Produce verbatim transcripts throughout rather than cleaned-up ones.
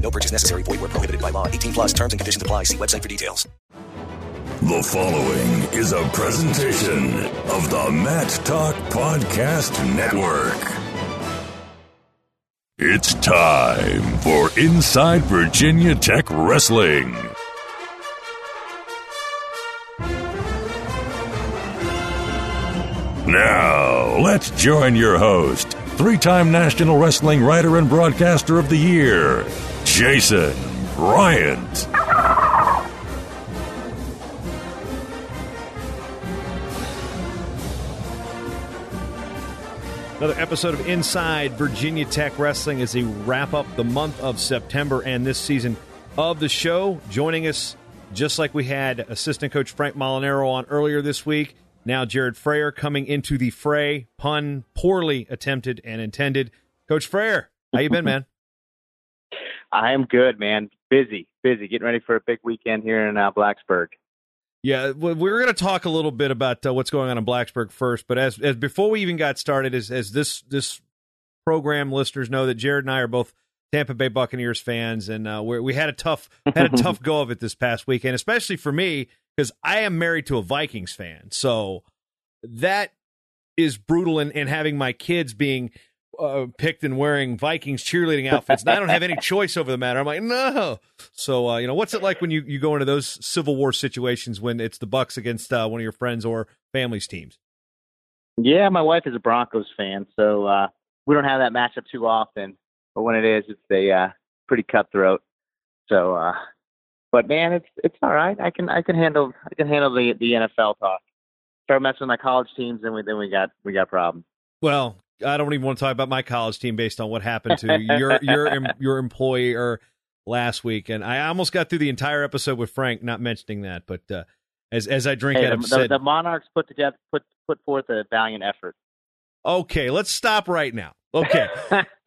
No purchase necessary. Void where prohibited by law. eighteen plus. Terms and conditions apply. See website for details. The following is a presentation of the Matt Talk Podcast Network. It's time for Inside Virginia Tech Wrestling. Now, let's join your host, three-time National Wrestling Writer and Broadcaster of the Year, Jason Bryant. Another episode of Inside Virginia Tech Wrestling as we wrap up the month of September and this season of the show. Joining us, just like we had assistant coach Frank Molinaro on earlier this week, now Jared Frayer coming into the fray, pun poorly attempted and intended. Coach Frayer, how you been, man? I am good, man. Busy, busy. Getting ready for a big weekend here in uh, Blacksburg. Yeah, we're going to talk a little bit about uh, what's going on in Blacksburg first, but as as before we even got started, as as this this program listeners know that Jared and I are both Tampa Bay Buccaneers fans, and uh, we we had a tough had a tough go of it this past weekend, especially for me because I am married to a Vikings fan, so that is brutal. And, and having my kids being uh, picked and wearing Vikings cheerleading outfits, and I don't have any choice over the matter. I'm like, no. So, uh, you know, what's it like when you, you go into those Civil War situations when it's the Bucs against uh, one of your friends or family's teams? Yeah, my wife is a Broncos fan, so uh, we don't have that matchup too often. But when it is, it's a uh, pretty cutthroat. So, uh, but man, it's it's all right. I can I can handle I can handle the the N F L talk. Start messing with my college teams, then we then we got we got problems. Well, I don't even want to talk about my college team based on what happened to your your your employer last week, and I almost got through the entire episode with Frank not mentioning that. But uh, as as I drink, hey, Adam the, said, the Monarchs put together put put forth a valiant effort. Okay, let's stop right now. Okay,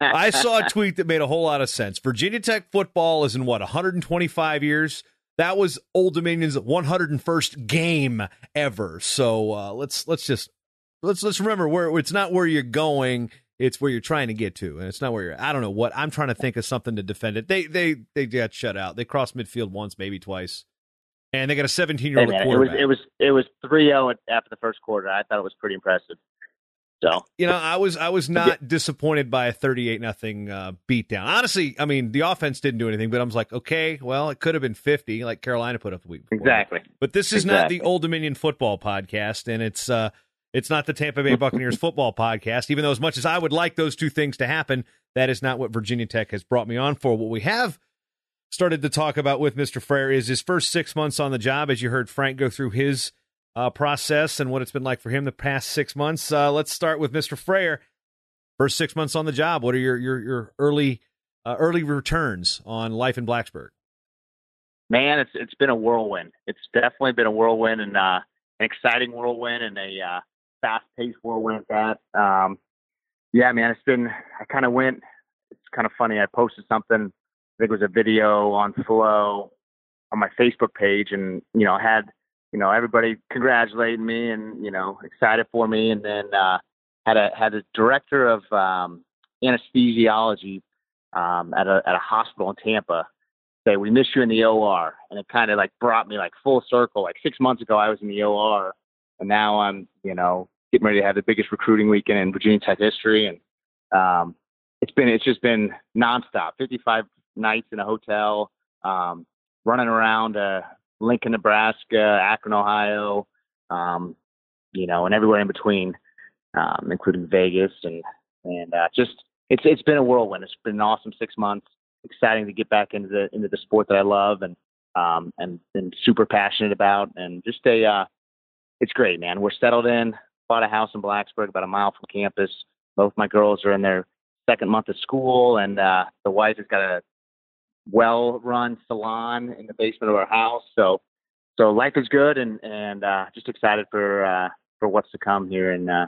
I saw a tweet that made a whole lot of sense. Virginia Tech football is in what one hundred twenty-five years. That was Old Dominion's one hundred first game ever. So uh, let's let's just. Let's let's remember where it's not where you're going, it's where you're trying to get to, and it's not where you're. I don't know what I'm trying to think of something to defend it. They they they got shut out. They crossed midfield once, maybe twice, and they got a seventeen year old quarterback. It was it was it was three oh after the first quarter. I thought it was pretty impressive. So you know, I was I was not disappointed by a thirty-eight nothing uh, beatdown. Honestly, I mean the offense didn't do anything, but I was like, okay, well it could have been fifty, like Carolina put up the week before. Exactly. But this is exactly. Not the Old Dominion football podcast, and it's. Uh, It's not the Tampa Bay Buccaneers football podcast, even though as much as I would like those two things to happen, that is not what Virginia Tech has brought me on for. What we have started to talk about with Mister Frayer is his first six months on the job, as you heard Frank go through his uh, process and what it's been like for him the past six months. Uh, let's start with Mister Frayer. First six months on the job. What are your your, your early uh, early returns on life in Blacksburg? Man, it's it's been a whirlwind. It's definitely been a whirlwind and uh, an exciting whirlwind and a uh, fast-paced whirlwind at that. Um, yeah, man, it's been, I kind of went, it's kind of funny, I posted something, I think it was a video on Flow on my Facebook page, and, you know, had, you know, everybody congratulating me and, you know, excited for me, and then uh, had a had a director of um, anesthesiology um, at a at a hospital in Tampa say, we miss you in the O R, and it kind of, like, brought me, like, full circle. Like, six months ago, I was in the O R, and now I'm, you know, getting ready to have the biggest recruiting weekend in Virginia Tech history. And um, it's been, it's just been nonstop, fifty-five nights in a hotel, um, running around uh, Lincoln, Nebraska, Akron, Ohio, um, you know, and everywhere in between, um, including Vegas. And, and uh, just it's it's been a whirlwind. It's been an awesome six months. Exciting to get back into the into the sport that I love and um, and, and super passionate about. And just a, uh, it's great, man. We're settled in. Bought a house in Blacksburg, about a mile from campus. Both my girls are in their second month of school, and uh, the wife has got a well-run salon in the basement of our house. So, so life is good, and and uh, just excited for uh, for what's to come here in uh,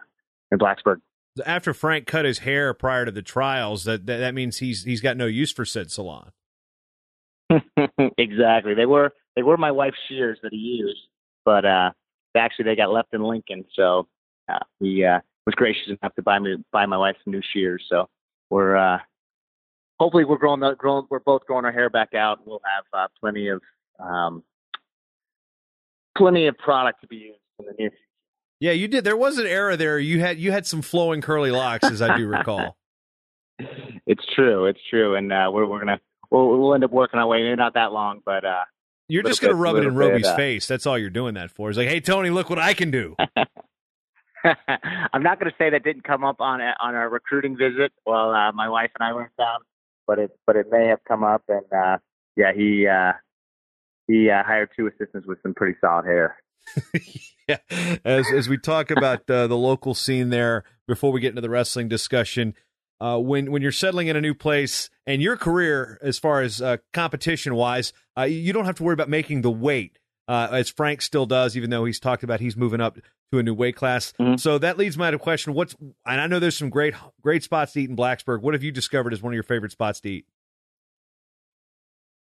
in Blacksburg. After Frank cut his hair prior to the trials, that that, that means he's he's got no use for said salon. Exactly. They were they were my wife's shears that he used, but uh, actually they got left in Lincoln. So uh, he uh, was gracious enough to buy me buy my wife some new shears. So we're uh, hopefully we're growing the growing we're both growing our hair back out. We'll have uh, plenty of um, plenty of product to be used in the near future. Yeah, you did. There was an era there. You had you had some flowing curly locks, as I do recall. It's true. It's true, and uh, we're we're gonna we'll, we'll end up working our way. Maybe not that long, but uh, you're just gonna bit, rub it in Robie's uh, face. That's all you're doing that for. It's like, hey, Tony, look what I can do. I'm not gonna say that didn't come up on on our recruiting visit while uh, my wife and I went down, but it but it may have come up. And uh, yeah, he uh, he uh, hired two assistants with some pretty solid hair. Yeah. As as we talk about uh, the local scene there, before we get into the wrestling discussion, uh, when when you're settling in a new place and your career, as far as uh, competition wise, uh, you don't have to worry about making the weight, uh, as Frank still does, even though he's talked about he's moving up to a new weight class. Mm-hmm. So that leads me to question: what's and I know there's some great great spots to eat in Blacksburg. What have you discovered as one of your favorite spots to eat?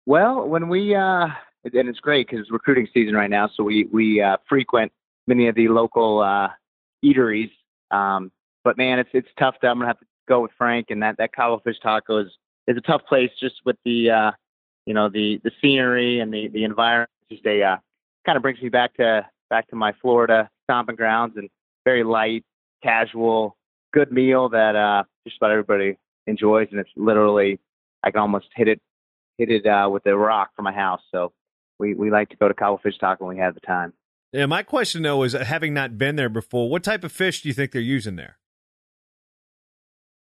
Well, when we uh, and it's great because it's recruiting season right now, so we we uh, frequent many of the local uh, eateries, um, but man, it's it's tough. To, I'm gonna have to go with Frank, and that that Cowfish taco is, is a tough place, just with the uh, you know the, the scenery and the, the environment. Just a uh, kind of brings me back to back to my Florida stomping grounds, and very light, casual, good meal that uh, just about everybody enjoys, and it's literally I can almost hit it hit it uh, with a rock from my house. So we we like to go to Cowfish taco when we have the time. Yeah, my question, though, is having not been there before, what type of fish do you think they're using there?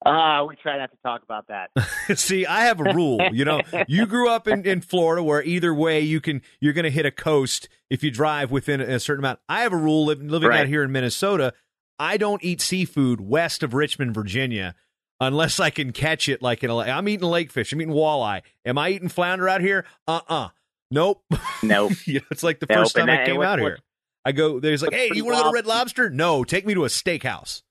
Ah, uh, we try not to talk about that. See, I have a rule. You know, you grew up in, in Florida where either way you can, you're going to hit a coast if you drive within a certain amount. I have a rule living, living right out here in Minnesota. I don't eat seafood west of Richmond, Virginia, unless I can catch it. Like in a, I'm eating lake fish. I'm eating walleye. Am I eating flounder out here? Uh-uh. Nope. Nope. You know, it's like the nope. first time and I came out here. I go, there's like, hey, you want to go to Red Lobster? No, take me to a steakhouse.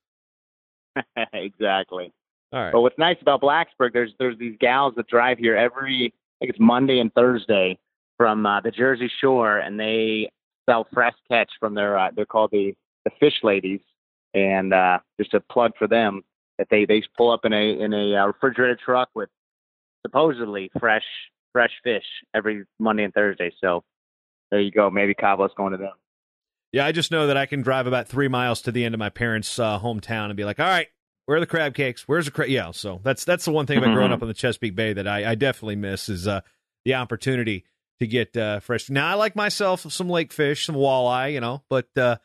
Exactly. All right. But what's nice about Blacksburg, there's there's these gals that drive here every, I think it's Monday and Thursday from uh, the Jersey Shore, and they sell fresh catch from their, uh, they're called the, the Fish Ladies, and uh, just a plug for them, that they, they pull up in a in a refrigerated truck with supposedly fresh fresh fish every Monday and Thursday. So there you go. Maybe Cowboys going to them. Yeah, I just know that I can drive about three miles to the end of my parents' uh, hometown and be like, all right, where are the crab cakes? Where's the crab? Yeah, so that's that's the one thing about mm-hmm. growing up in the Chesapeake Bay that I, I definitely miss is uh, the opportunity to get uh, fresh. Now, I like myself some lake fish, some walleye, you know, but uh,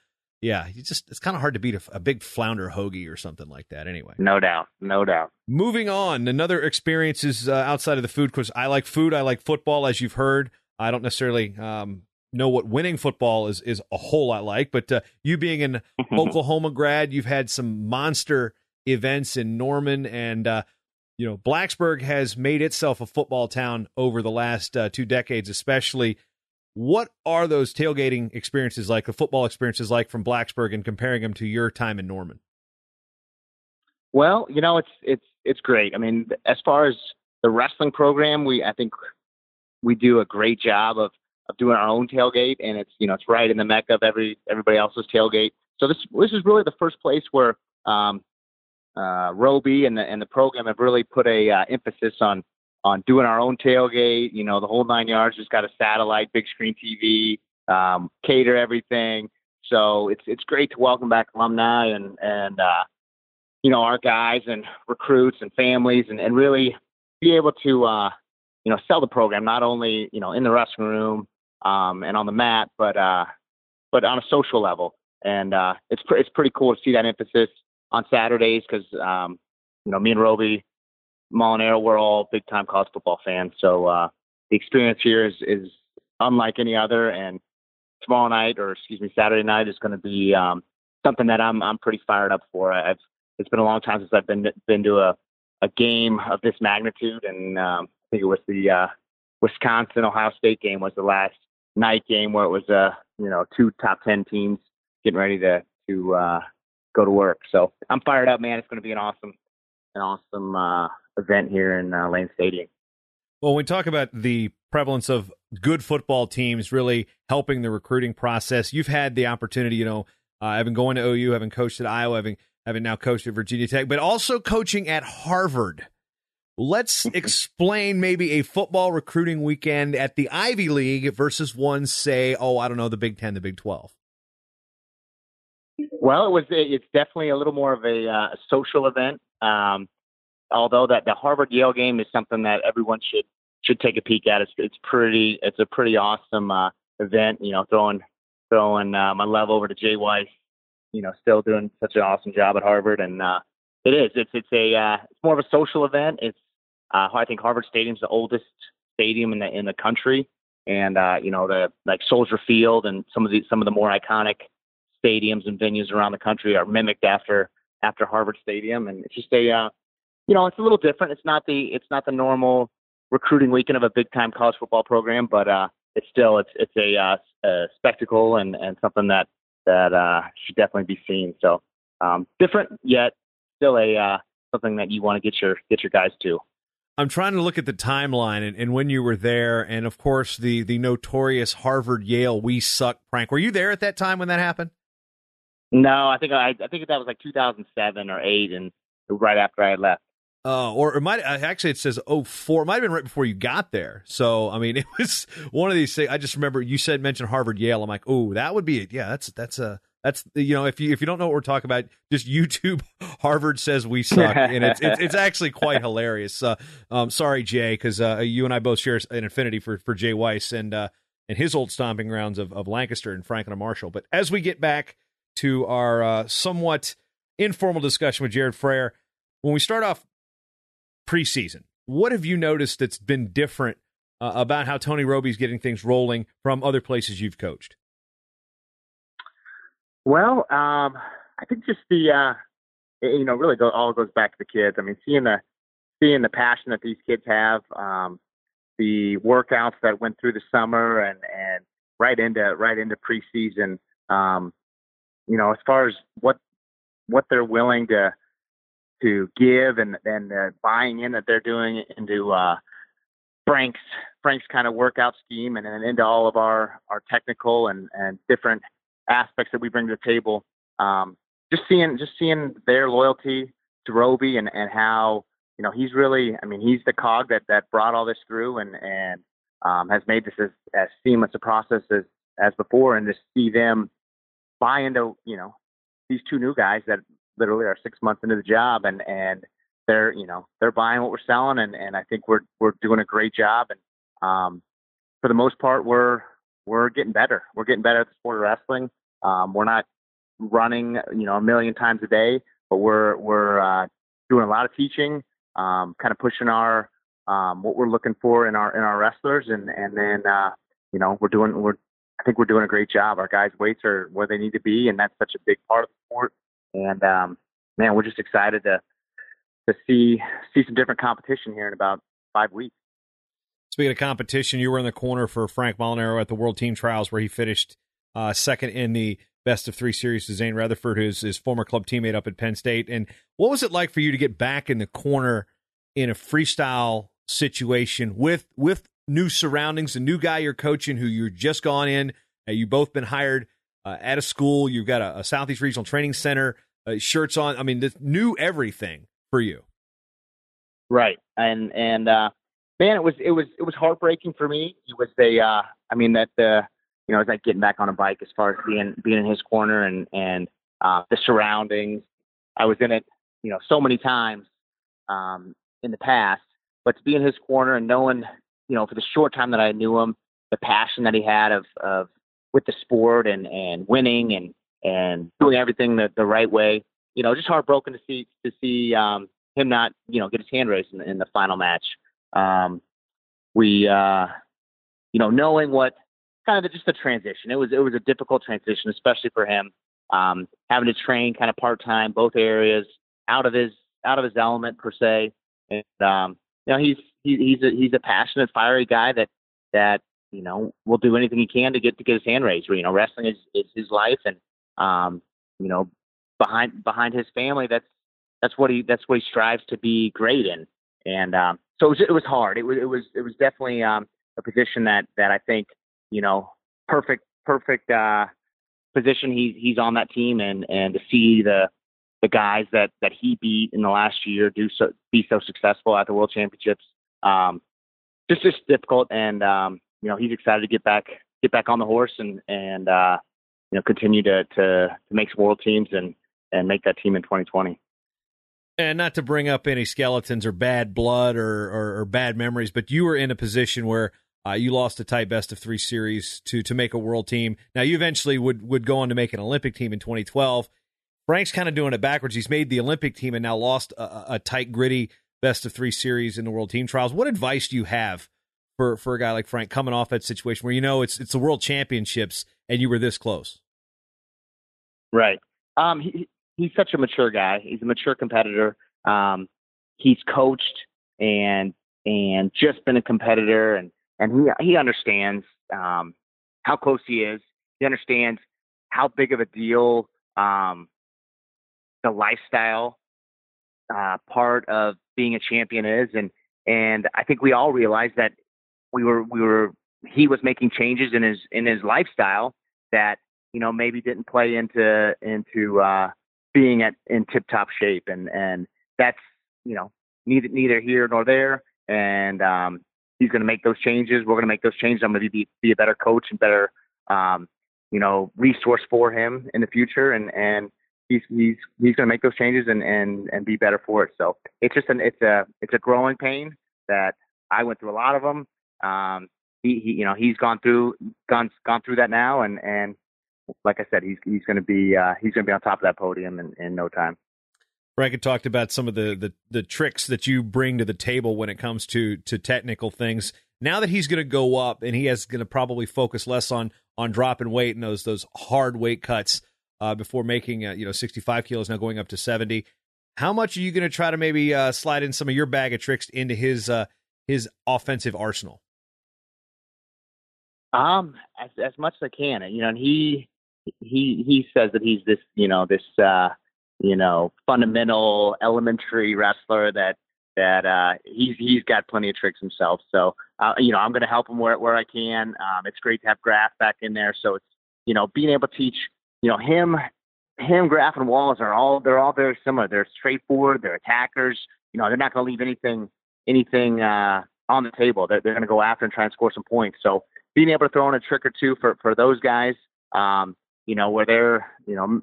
yeah, you just it's kind of hard to beat a, a big flounder hoagie or something like that anyway. No doubt, no doubt. Moving on, another experience is uh, outside of the food, because I like food, I like football, as you've heard. I don't necessarily... Um, know what winning football is is a whole lot like, but uh, you being an Oklahoma grad, you've had some monster events in Norman, and uh, you know Blacksburg has made itself a football town over the last uh, two decades especially. What are those tailgating experiences like, the football experiences like from Blacksburg, and comparing them to your time in Norman? Well, you know, it's it's it's great. I mean, as far as the wrestling program, we I think we do a great job of of doing our own tailgate, and it's, you know, it's right in the mecca of every, everybody else's tailgate. So this, this is really the first place where um, uh, Robie and the, and the program have really put a uh, emphasis on, on doing our own tailgate, you know, the whole nine yards. Just got a satellite, big screen T V, um, cater everything. So it's, it's great to welcome back alumni and, and uh, you know, our guys and recruits and families, and, and really be able to, uh, you know, sell the program, not only, you know, in the wrestling room, um, and on the mat, but uh, but on a social level. And uh, it's pr- it's pretty cool to see that emphasis on Saturdays because, um, you know, me and Robie, Molinaro, we're all big-time college football fans. So uh, the experience here is, is unlike any other. And tomorrow night, or excuse me, Saturday night is going to be um, something that I'm I'm pretty fired up for. I've It's been a long time since I've been been to a, a game of this magnitude, and um, I think it was the uh, Wisconsin Ohio State game was the last night game where it was uh, you know two top ten teams getting ready to to uh, go to work. So I'm fired up, man. It's going to be an awesome an awesome uh, event here in uh, Lane Stadium. Well, when we talk about the prevalence of good football teams really helping the recruiting process, you've had the opportunity, you know, uh, having going to O U, having coached at Iowa, having having now coached at Virginia Tech, but also coaching at Harvard. Let's explain maybe a football recruiting weekend at the Ivy League versus one, say, oh, I don't know, the Big Ten, the Big twelve. Well, it was it's definitely a little more of a uh, social event, um, although that the Harvard-Yale game is something that everyone should should take a peek at. It's, it's pretty. It's a pretty awesome uh, event, you know, throwing, throwing uh, my love over to Jay Weiss. You know, still doing such an awesome job at Harvard, and uh, it is. It's it's a uh, it's more of a social event. It's uh, I think Harvard Stadium's the oldest stadium in the in the country, and uh, you know the like Soldier Field and some of the some of the more iconic stadiums and venues around the country are mimicked after after Harvard Stadium, and it's just a uh, you know it's a little different. It's not the it's not the normal recruiting weekend of a big time college football program, but uh, it's still it's it's a, uh, a spectacle and, and something that. that uh, should definitely be seen. So um, different yet still a uh, something that you want to get your get your guys to. I'm trying to look at the timeline and, and when you were there, and of course the the notorious Harvard Yale "we suck" prank. Were you there at that time when that happened? No, I think I, I think that was like two thousand seven or eight, and right after I had left. Uh, or it might actually it says oh four. It might have been right before you got there. So I mean, it was one of these things. I just remember you said mentioned Harvard Yale. I'm like, oh, that would be it. Yeah, that's that's a that's you know if you if you don't know what we're talking about, just YouTube Harvard says we suck, and it's it's, it's actually quite hilarious. Uh, um, sorry, Jay, because uh, you and I both share an affinity for for Jay Weiss and uh, and his old stomping grounds of of Lancaster and Franklin and Marshall. But as we get back to our uh, somewhat informal discussion with Jared Frayer, when we start off. Preseason. What have you noticed that's been different uh, about how Tony Robie's getting things rolling from other places you've coached? Well, um, I think just the, uh, you know, really go, all goes back to the kids. I mean, seeing the, seeing the passion that these kids have, um, the workouts that went through the summer and, and right into, right into preseason, um, you know, as far as what, what they're willing to, to give and and uh, buying in that they're doing into uh, Frank's Frank's kind of workout scheme and then into all of our, our technical and, and different aspects that we bring to the table. Um, just seeing just seeing their loyalty to Robie and, and how you know he's really I mean he's the cog that, that brought all this through and and um, has made this as, as seamless a process as, as before, and to see them buy into you know these two new guys that. Literally are six months into the job and, and they're, you know, they're buying what we're selling. And, and I think we're, we're doing a great job. And, um, for the most part, we're, we're getting better. We're getting better at the sport of wrestling. Um, we're not running, you know, a million times a day, but we're, we're, uh, doing a lot of teaching, um, kind of pushing our, um, what we're looking for in our, in our wrestlers. And, and then, uh, you know, we're doing, we're, I think we're doing a great job. Our guys' weights are where they need to be. And that's such a big part of the sport. And, um, man, we're just excited to to see see some different competition here in about five weeks. Speaking of competition, you were in the corner for Frank Molinaro at the World Team Trials where he finished uh, second in the best of three series to Zane Rutherford, who's his former club teammate up at Penn State. And what was it like for you to get back in the corner in a freestyle situation with with new surroundings, a new guy you're coaching who you're just gone in, uh, you've both been hired Uh, at a school, you've got a, a Southeast Regional Training Center, uh, shirts on. I mean, this new everything for you, right? And and uh, man, it was it was it was heartbreaking for me. It was a, uh, I mean, that the you know, it's like getting back on a bike as far as being being in his corner and and uh, the surroundings. I was in it, you know, so many times um, in the past, but to be in his corner and knowing, you know, for the short time that I knew him, the passion that he had of, of with the sport and, and winning and, and doing everything the, the right way. You know, just heartbroken to see, to see um, him not, you know, get his hand raised in, in the final match. Um, we, uh, you know, knowing what kind of just the transition, it was, it was a difficult transition, especially for him, um, having to train kind of part-time, both areas out of his, out of his element per se. And, um, you know, he's, he, he's a, he's a passionate, fiery guy that, that, you know, will do anything he can to get, to get his hand raised. You know, wrestling is, is his life. And, um, you know, behind, behind his family, that's, that's what he, that's what he strives to be great in. And, um, so it was, it was hard. It was, it was, it was definitely, um, a position that, that I think, you know, perfect, perfect, uh, position. He's, he's on that team, and, and to see the, the guys that, that he beat in the last year do so, be so successful at the World Championships. Um, just, just difficult. And, um, you know, he's excited to get back, get back on the horse and, and, uh, you know, continue to, to, to make some world teams and, and make that team in twenty twenty. And not to bring up any skeletons or bad blood or, or, or bad memories, but you were in a position where uh, you lost a tight best of three series to, to make a world team. Now you eventually would, would go on to make an Olympic team in twenty twelve. Frank's kind of doing it backwards. He's made the Olympic team and now lost a, a tight, gritty best of three series in the World Team Trials. What advice do you have for, for a guy like Frank coming off that situation where, you know, it's, it's the World Championships and you were this close? Right. Um, he, he's such a mature guy. He's a mature competitor. Um, he's coached and, and just been a competitor, and, and he, he understands, um, how close he is. He understands how big of a deal, um, the lifestyle, uh, part of being a champion is. And, and I think we all realized that we were, we were, he was making changes in his, in his lifestyle that, you know, maybe didn't play into, into, uh, being at in tip-top shape, and and that's, you know, neither neither here nor there. And um, he's going to make those changes. We're going to make those changes. I'm going to be be a better coach and better, um, you know, resource for him in the future. And and he's he's he's going to make those changes and, and and be better for it. So it's just an it's a it's a growing pain that I went through a lot of them. Um, he, he you know he's gone through gone gone through that now, and and. Like I said, he's he's going to be uh, he's going to be on top of that podium in, in no time. Frank had talked about some of the, the the tricks that you bring to the table when it comes to to technical things. Now that he's going to go up and he is going to probably focus less on on dropping weight and those those hard weight cuts uh, before making uh, you know sixty-five kilos, now going up to seventy. How much are you going to try to maybe uh, slide in some of your bag of tricks into his uh, his offensive arsenal? Um, as as much as I can, you know, and he. He he says that he's this, you know, this, uh, you know, fundamental elementary wrestler that that uh, he's he's got plenty of tricks himself. So, uh, you know, I'm going to help him where where I can. Um, it's great to have Graff back in there. So, it's, you know, being able to teach, you know, him, him, Graff and Walls are all they're all very similar. They're straightforward. They're attackers. You know, they're not going to leave anything anything uh, on the table. They're, they're going to go after and try and score some points. So, being able to throw in a trick or two for for those guys. Um, You know, where they're, you know,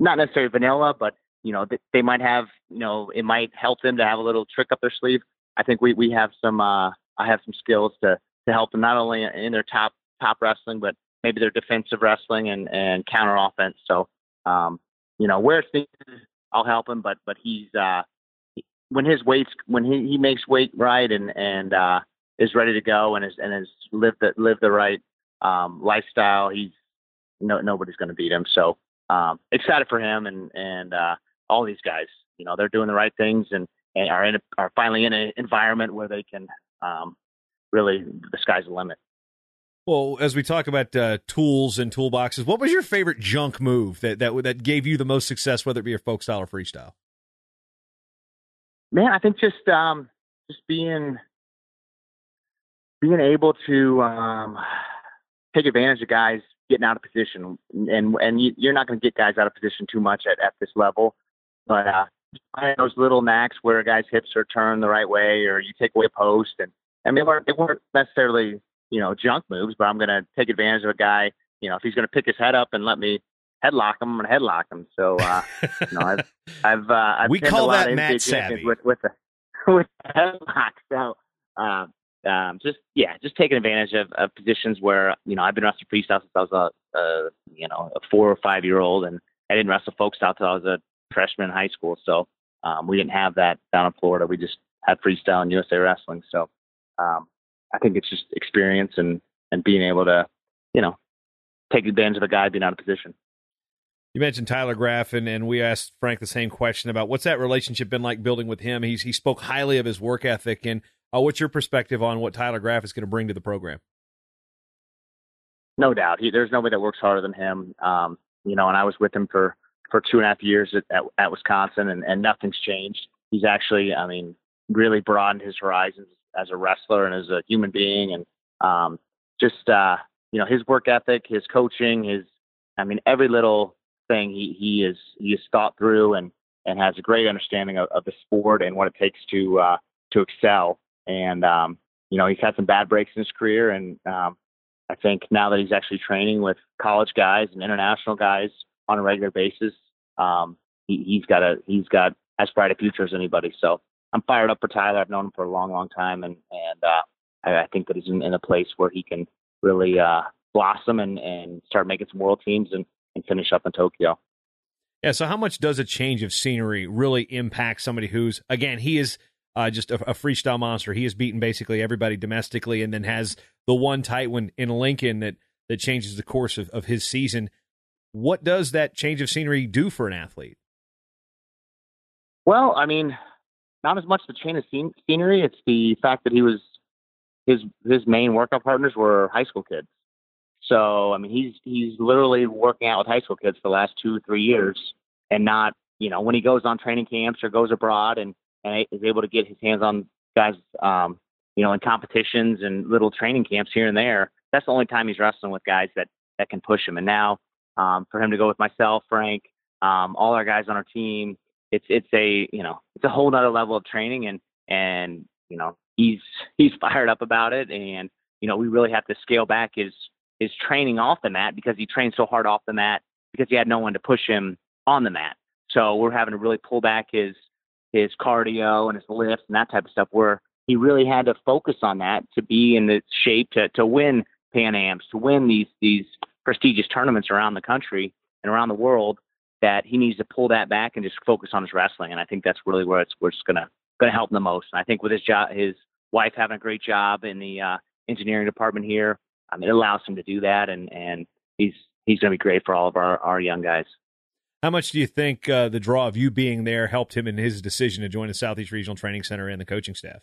not necessarily vanilla, but, you know, th- they might have, you know, it might help them to have a little trick up their sleeve. I think we, we have some, uh, I have some skills to, to help them not only in their top, top wrestling, but maybe their defensive wrestling and, and counter offense. So, um, you know, where it's needed, I'll help him, but, but he's, uh, when his weight's, when he, he makes weight right and, and, uh, is ready to go and is, and has lived the, lived the right, um, lifestyle, he's, No, nobody's going to beat him. So um, excited for him and and uh, all these guys. You know, they're doing the right things and, and are in a, are finally in an environment where they can um, really the sky's the limit. Well, as we talk about uh, tools and toolboxes, what was your favorite junk move that that that gave you the most success, whether it be your folk style or freestyle? Man, I think just um, just being being able to um, take advantage of guys getting out of position, and and you, you're not going to get guys out of position too much at, at this level, but uh, those little knacks where a guy's hips are turned the right way, or you take away a post, and I mean they weren't, they weren't necessarily, you know, junk moves, but I'm going to take advantage of a guy, you know, if he's going to pick his head up and let me headlock him, I'm going to headlock him. So uh, you know, I've I've, uh, I've we call a lot that Matt Savvy with with the, with the headlock. So uh, um, just, yeah, just taking advantage of, of positions where, you know, I've been wrestling freestyle since I was a, a, you know, a four or five year old, and I didn't wrestle folk style till I was a freshman in high school. So um, we didn't have that down in Florida. We just had freestyle and U S A Wrestling. So um, I think it's just experience and, and being able to, you know, take advantage of a guy being out of position. You mentioned Tyler Graff, and, and we asked Frank the same question about what's that relationship been like building with him. He's, he spoke highly of his work ethic, and uh, what's your perspective on what Tyler Graff is going to bring to the program? No doubt. He, there's nobody that works harder than him. Um, you know, and I was with him for, for two and a half years at, at, at Wisconsin, and, and nothing's changed. He's actually, I mean, really broadened his horizons as a wrestler and as a human being, and um, just, uh, you know, his work ethic, his coaching, his, I mean, every little thing he, he is, he is thought through and, and has a great understanding of, of the sport and what it takes to, uh, to excel. And, um, you know, he's had some bad breaks in his career. And, um, I think now that he's actually training with college guys and international guys on a regular basis, um, he, he's got a, he's got as bright a future as anybody. So I'm fired up for Tyler. I've known him for a long, long time. And, and, uh, I, I think that he's in, in a place where he can really, uh, blossom and, and start making some world teams and, and finish up in Tokyo. Yeah. So how much does a change of scenery really impact somebody who's, again, he is uh, just a, a freestyle monster. He has beaten basically everybody domestically, and then has the one tight one in Lincoln that, that changes the course of, of his season. What does that change of scenery do for an athlete? Well, I mean, not as much the change of scene, scenery. It's the fact that he was, his, his main workout partners were high school kids. So, I mean, he's he's literally working out with high school kids for the last two, three years, and not, you know, when he goes on training camps or goes abroad and, and is able to get his hands on guys, um, you know, in competitions and little training camps here and there. That's the only time he's wrestling with guys that, that can push him. And now um, for him to go with myself, Frank, um, all our guys on our team, it's it's a, you know, it's a whole nother level of training, and, and you know, he's he's fired up about it. And, you know, we really have to scale back his is training off the mat, because he trained so hard off the mat because he had no one to push him on the mat. So we're having to really pull back his, his cardio and his lifts and that type of stuff, where he really had to focus on that to be in the shape to, to win Pan Ams, to win these, these prestigious tournaments around the country and around the world, that he needs to pull that back and just focus on his wrestling. And I think that's really where it's, where it's going to, going to help him the most. And I think with his job, his wife having a great job in the uh, engineering department here, I mean, it allows him to do that, and, and he's he's going to be great for all of our, our young guys. How much do you think uh, the draw of you being there helped him in his decision to join the Southeast Regional Training Center and the coaching staff?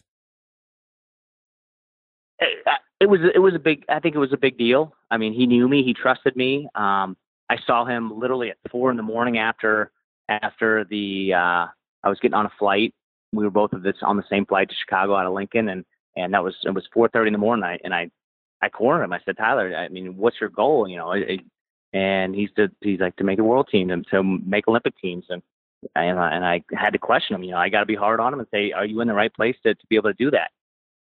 It, it was it was a big. I think it was a big deal. I mean, he knew me. He trusted me. Um, I saw him literally at four in the morning after after the uh, I was getting on a flight. We were both of this on the same flight to Chicago out of Lincoln, and and that was it was four thirty in the morning. I, and I. I cornered him. I said, Tyler, I mean, what's your goal? You know, I, and he's to, he's like to make a world team and to make Olympic teams. And and I, and I had to question him. You know, I got to be hard on him and say, are you in the right place to, to be able to do that?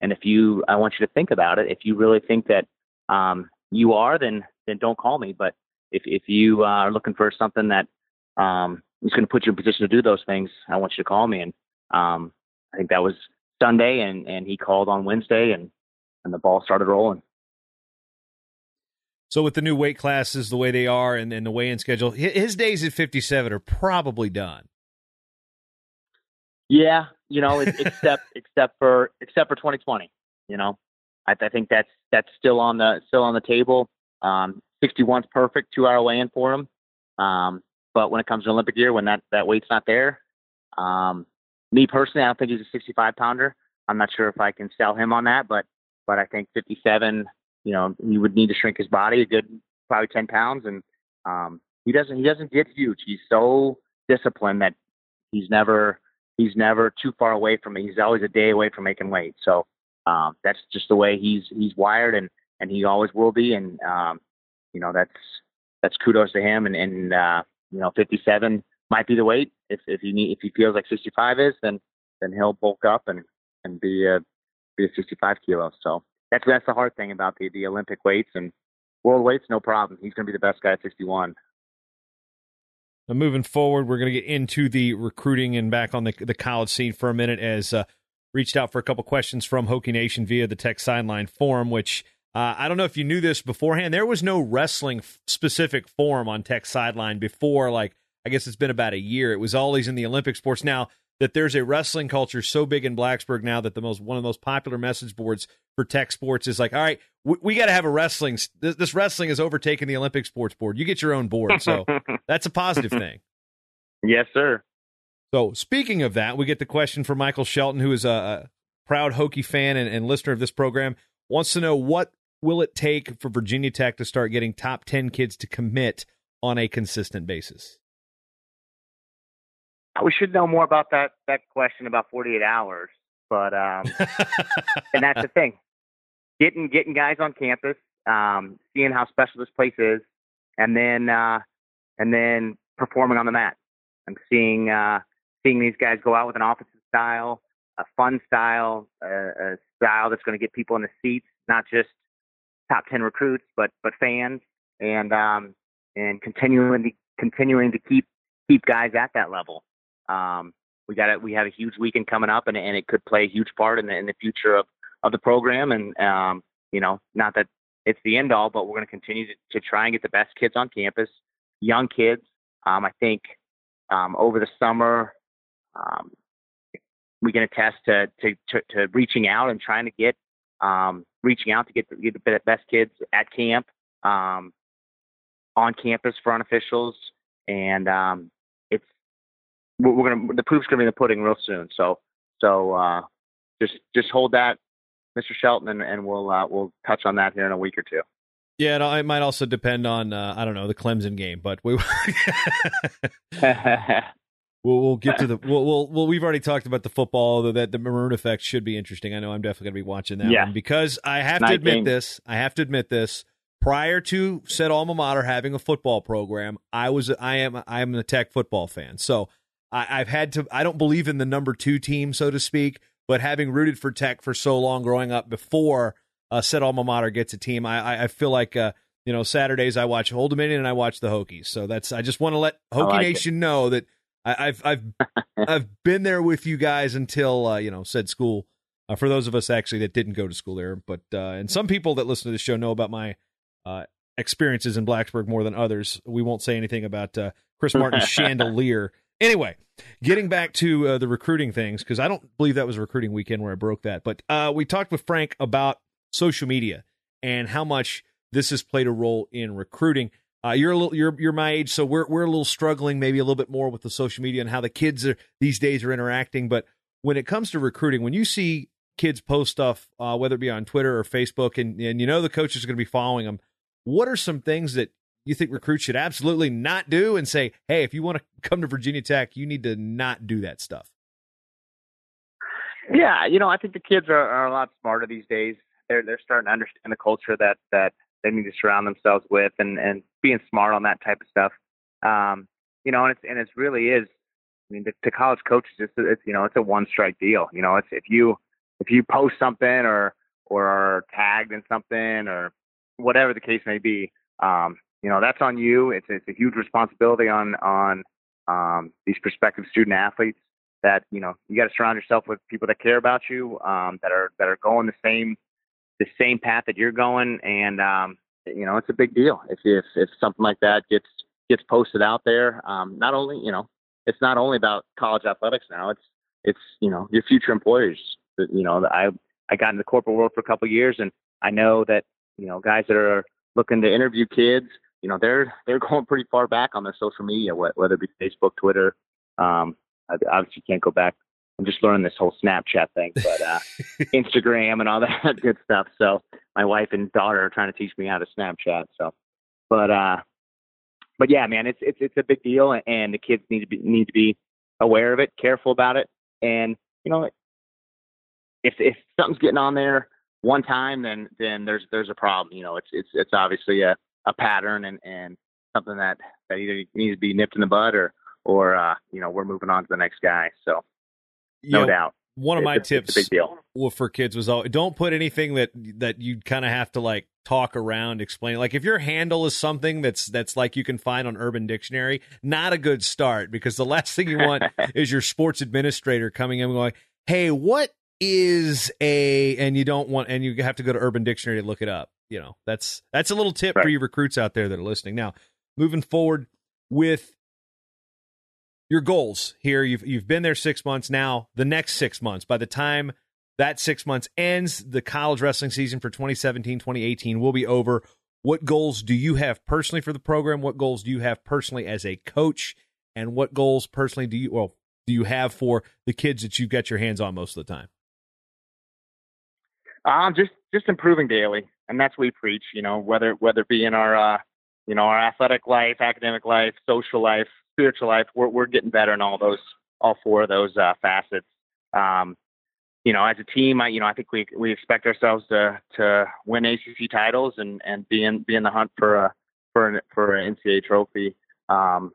And if you, I want you to think about it. If you really think that um, you are, then then don't call me. But if if you uh, are looking for something that um, is going to put you in position to do those things, I want you to call me. And um, I think that was Sunday, and and he called on Wednesday, and and the ball started rolling. So with the new weight classes, the way they are, and, and the weigh-in schedule, his days at fifty-seven are probably done. Yeah, you know, except except for except for twenty twenty. You know, I, I think that's that's still on the still on the table. Um, sixty-one's perfect, two-hour weigh-in for him. Um, but when it comes to Olympic year, when that, that weight's not there, um, me personally, I don't think he's a sixty-five pounder. I'm not sure if I can sell him on that, but but I think fifty-seven. You know, he would need to shrink his body a good probably ten pounds, and um, he doesn't. He doesn't get huge. He's so disciplined that he's never he's never too far away from it. He's always a day away from making weight. So um, that's just the way he's he's wired, and, and he always will be. And um, you know, that's that's kudos to him. And, and uh, you know, fifty-seven might be the weight. If if he need, if he feels like sixty-five is, then then he'll bulk up and and be a be a sixty-five kilo. So. That's that's the hard thing about the, the Olympic weights, and world weights, no problem. He's going to be the best guy at sixty-one. Now, moving forward, we're going to get into the recruiting and back on the the college scene for a minute, as uh, reached out for a couple questions from Hokie Nation via the Tech Sideline forum, which uh, I don't know if you knew this beforehand. There was no wrestling f- specific forum on Tech Sideline before, like, I guess it's been about a year. It was always in the Olympic sports. Now that there's a wrestling culture so big in Blacksburg now that the most one of the most popular message boards for Tech sports is like, all right, we, we got to have a wrestling. This, this wrestling has overtaken the Olympic sports board. You get your own board. So that's a positive thing. Yes, sir. So speaking of that, we get the question from Michael Shelton, who is a proud Hokie fan and, and listener of this program, wants to know what will it take for Virginia Tech to start getting top ten kids to commit on a consistent basis? We should know more about that, that question about forty-eight hours, but, um, and that's the thing, getting, getting guys on campus, um, seeing how special this place is, and then, uh, and then performing on the mat. I'm seeing, uh, seeing these guys go out with an offensive style, a fun style, a, a style that's going to get people in the seats, not just top ten recruits, but, but fans, and, um, and continuing to, continuing to keep, keep guys at that level. Um, we got it. We have a huge weekend coming up, and and it could play a huge part in the in the future of, of the program. And um, you know, not that it's the end all, but we're going to continue to, to try and get the best kids on campus, young kids. Um, I think um, over the summer um, we can attest to to, to to reaching out and trying to get um, reaching out to get the, get the best kids at camp, um, on campus for unofficials, and um, we're going to, the proof's going to be in the pudding real soon. So, so, uh, just, just hold that, Mister Shelton, and, and we'll, uh, we'll touch on that here in a week or two. Yeah. And it might also depend on, uh, I don't know, the Clemson game, but we, we'll, we'll get to the, we'll, we'll, well, we've already talked about the football, though that the Maroon Effect should be interesting. I know I'm definitely going to be watching that yeah. one because I have Night to admit game. this, I have to admit this. Prior to said alma mater having a football program, I was, I am, I am a Tech football fan. So, I've had to, I don't believe in the number two team, so to speak, but having rooted for Tech for so long growing up before uh, said alma mater gets a team, I, I feel like, uh, you know, Saturdays I watch Old Dominion and I watch the Hokies. So that's, I just want to let Hokie like Nation it. know that I, I've, I've, I've been there with you guys until, uh, you know, said school, uh, for those of us actually that didn't go to school there, but, uh, and some people that listen to the show know about my, uh, experiences in Blacksburg more than others. We won't say anything about, uh, Chris Martin's chandelier. Anyway, getting back to uh, the recruiting things, because I don't believe that was recruiting weekend where I broke that, but uh, we talked with Frank about social media and how much this has played a role in recruiting. Uh, you're a little, you're you're my age, so we're we're a little struggling maybe a little bit more with the social media and how the kids are these days are interacting. But when it comes to recruiting, when you see kids post stuff, uh, whether it be on Twitter or Facebook, and and you know the coaches are going to be following them, what are some things that you think recruits should absolutely not do and say, hey, if you want to come to Virginia Tech, you need to not do that stuff? Yeah. You know, I think the kids are, are a lot smarter these days. They're, they're starting to understand the culture that, that they need to surround themselves with, and, and being smart on that type of stuff. Um, you know, and it's, and it's really is, I mean, to, to college coaches, it's, it's, you know, it's a one strike deal. You know, it's, if you, if you post something or, or are tagged in something or whatever the case may be, um, you know, that's on you. It's it's a huge responsibility on on um, these prospective student athletes that, you know, you got to surround yourself with people that care about you, um, that are that are going the same the same path that you're going. And, um, you know, it's a big deal if, if if something like that gets gets posted out there. Um, not only, you know, it's not only about college athletics now. It's it's, you know, your future employers. You know, I I got in the corporate world for a couple of years, and I know that, you know, guys that are looking to interview kids, you know, they're they're going pretty far back on their social media, whether it be Facebook, Twitter. Um, I obviously can't go back. I'm just learning this whole Snapchat thing, but uh, Instagram and all that good stuff. So my wife and daughter are trying to teach me how to Snapchat. So, but uh, but yeah, man, it's it's it's a big deal, and the kids need to be need to be aware of it, careful about it, and you know, if if something's getting on there one time, then then there's there's a problem. You know, it's it's it's obviously a a pattern and, and something that, that either needs to be nipped in the bud or, or, uh, you know, we're moving on to the next guy. So no you know, doubt. One of it's my a, tips big deal. Well, for kids was always, don't put anything that, that you kind of have to like talk around, explain. Like if your handle is something that's, that's like you can find on Urban Dictionary, not a good start, because the last thing you want is your sports administrator coming in and going, hey, what is a, and you don't want, and you have to go to Urban Dictionary to look it up. You know, that's, that's a little tip right. for you recruits out there that are listening. Now, moving forward with your goals here, you've, you've been there six months now, the next six months, by the time that six months ends, the college wrestling season for twenty seventeen, twenty eighteen will be over. What goals do you have personally for the program? What goals do you have personally as a coach? And what goals personally do you, well, do you have for the kids that you've got your hands on most of the time? Um, just, just improving daily. And that's what we preach, you know, whether, whether it be in our, uh, you know, our athletic life, academic life, social life, spiritual life, we're, we're getting better in all those, all four of those uh, facets. Um, you know, as a team, I, you know, I think we, we expect ourselves to, to win A C C titles and, and be in, be in the hunt for a, for an, for an N C double A trophy. Um,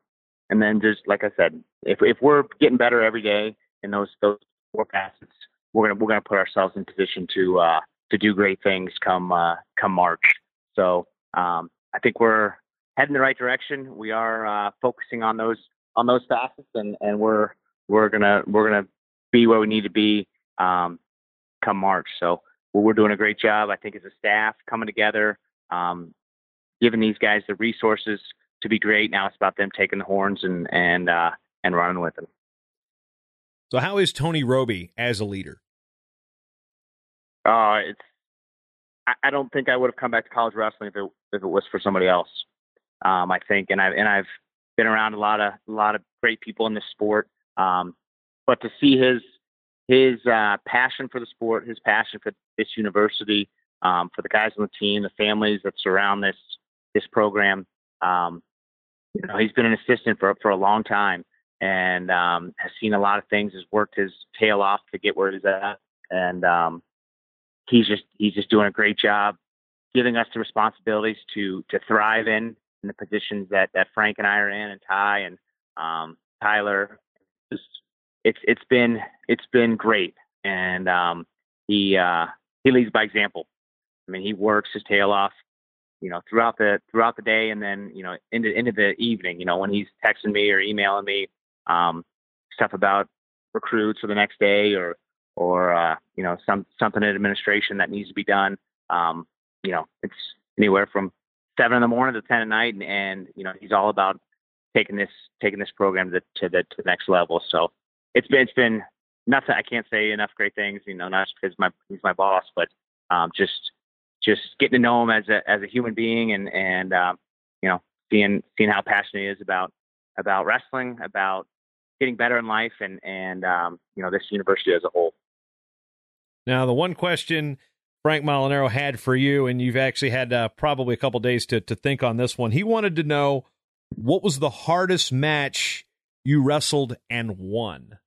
and then just, like I said, if, if we're getting better every day in those, those four facets, we're going to, we're going to put ourselves in position to, uh, to do great things come, uh, come March. So um, I think we're heading the right direction. We are uh, focusing on those, on those facets, and, and we're, we're going to, we're going to be where we need to be um, come March. So well, we're doing a great job, I think, as a staff coming together, um, giving these guys the resources to be great. Now it's about them taking the horns and, and, uh, and running with them. So how is Tony Robie as a leader? Uh, it's, I, I don't think I would have come back to college wrestling if it, if it was for somebody else. Um, I think, and I've, and I've been around a lot of, a lot of great people in this sport. Um, but to see his, his, uh, passion for the sport, his passion for this university, um, for the guys on the team, the families that surround this, this program. Um, you know, he's been an assistant for, for a long time and, um, has seen a lot of things, has worked his tail off to get where he's at. And, um, He's just he's just doing a great job, giving us the responsibilities to to thrive in, in the positions that, that Frank and I are in, and Ty and um, Tyler. Just, it's it's been it's been great, and um, he uh, he leads by example. I mean, he works his tail off, you know, throughout the throughout the day, and then you know into into the evening. You know, when he's texting me or emailing me um, stuff about recruits for the next day, or or, uh, you know, some, something in administration that needs to be done. Um, you know, it's anywhere from seven in the morning to ten at night. And, and you know, he's all about taking this, taking this program to, to, the, to the next level. So it's been, it's been nothing. I can't say enough great things, you know, not just because my, he's my boss, but, um, just, just getting to know him as a, as a human being and, and, um, you know, seeing, seeing how passionate he is about, about wrestling, about getting better in life and, and, um, you know, this university as a whole. Now, the one question Frank Molinaro had for you, and you've actually had uh, probably a couple days to, to think on this one. He wanted to know, what was the hardest match you wrestled and won?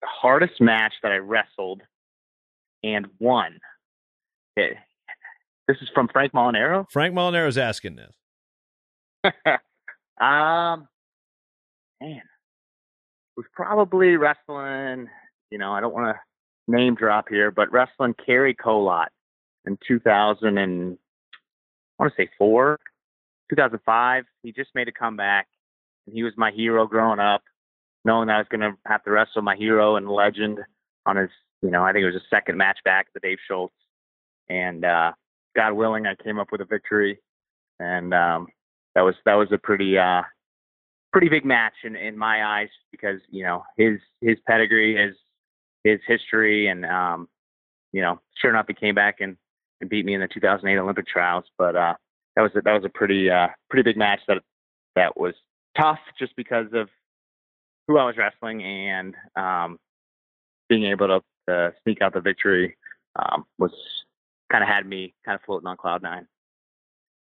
The hardest match that I wrestled and won. It, this is from Frank Molinaro? Frank Molinaro's asking this. um, man, was probably wrestling... You know, I don't want to name drop here, but wrestling Kerry Colot in two thousand and I want to say four, two thousand five. He just made a comeback, and he was my hero growing up, knowing that I was going to have to wrestle my hero and legend on his, you know, I think it was his second match back to Dave Schultz. And uh, God willing, I came up with a victory, and um, that was that was a pretty. Uh, pretty big match in, in my eyes, because, you know, his, his pedigree, his, his history. And, um, you know, sure enough, he came back and, and beat me in the two thousand eight Olympic trials. But, uh, that was, a, that was a pretty, uh, pretty big match that, that was tough just because of who I was wrestling, and, um, being able to uh, sneak out the victory, um, was kind of had me kind of floating on cloud nine.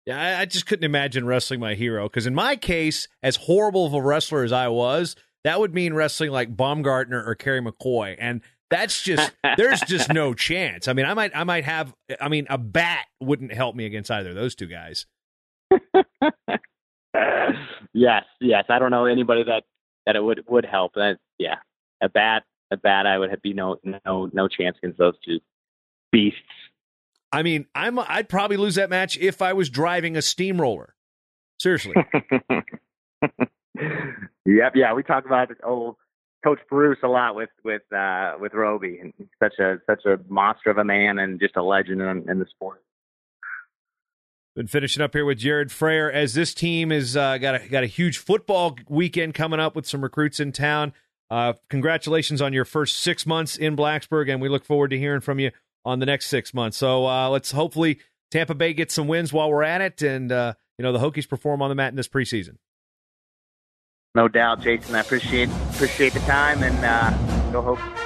Yeah, I just couldn't imagine wrestling my hero, because in my case, as horrible of a wrestler as I was, that would mean wrestling like Baumgartner or Kerry McCoy, and that's just there's just no chance. I mean, I might I might have I mean a bat wouldn't help me against either of those two guys. yes, yes, I don't know anybody that, that it would would help. That yeah, a bat a bat I would have be no no no chance against those two beasts. I mean, I'm, I'd probably lose that match if I was driving a steamroller. Seriously. Yep. Yeah. We talk about, oh, Coach Bruce a lot with with uh, with Robie. And such a such a monster of a man and just a legend in, in the sport. Been finishing up here with Jared Frayer as this team has uh, got a got a huge football weekend coming up with some recruits in town. Uh, congratulations on your first six months in Blacksburg, and we look forward to hearing from you on the next six months. So uh, let's hopefully Tampa Bay gets some wins while we're at it, and uh, you know the Hokies perform on the mat in this preseason. No doubt, Jason. I appreciate appreciate the time, and uh, go Hokies.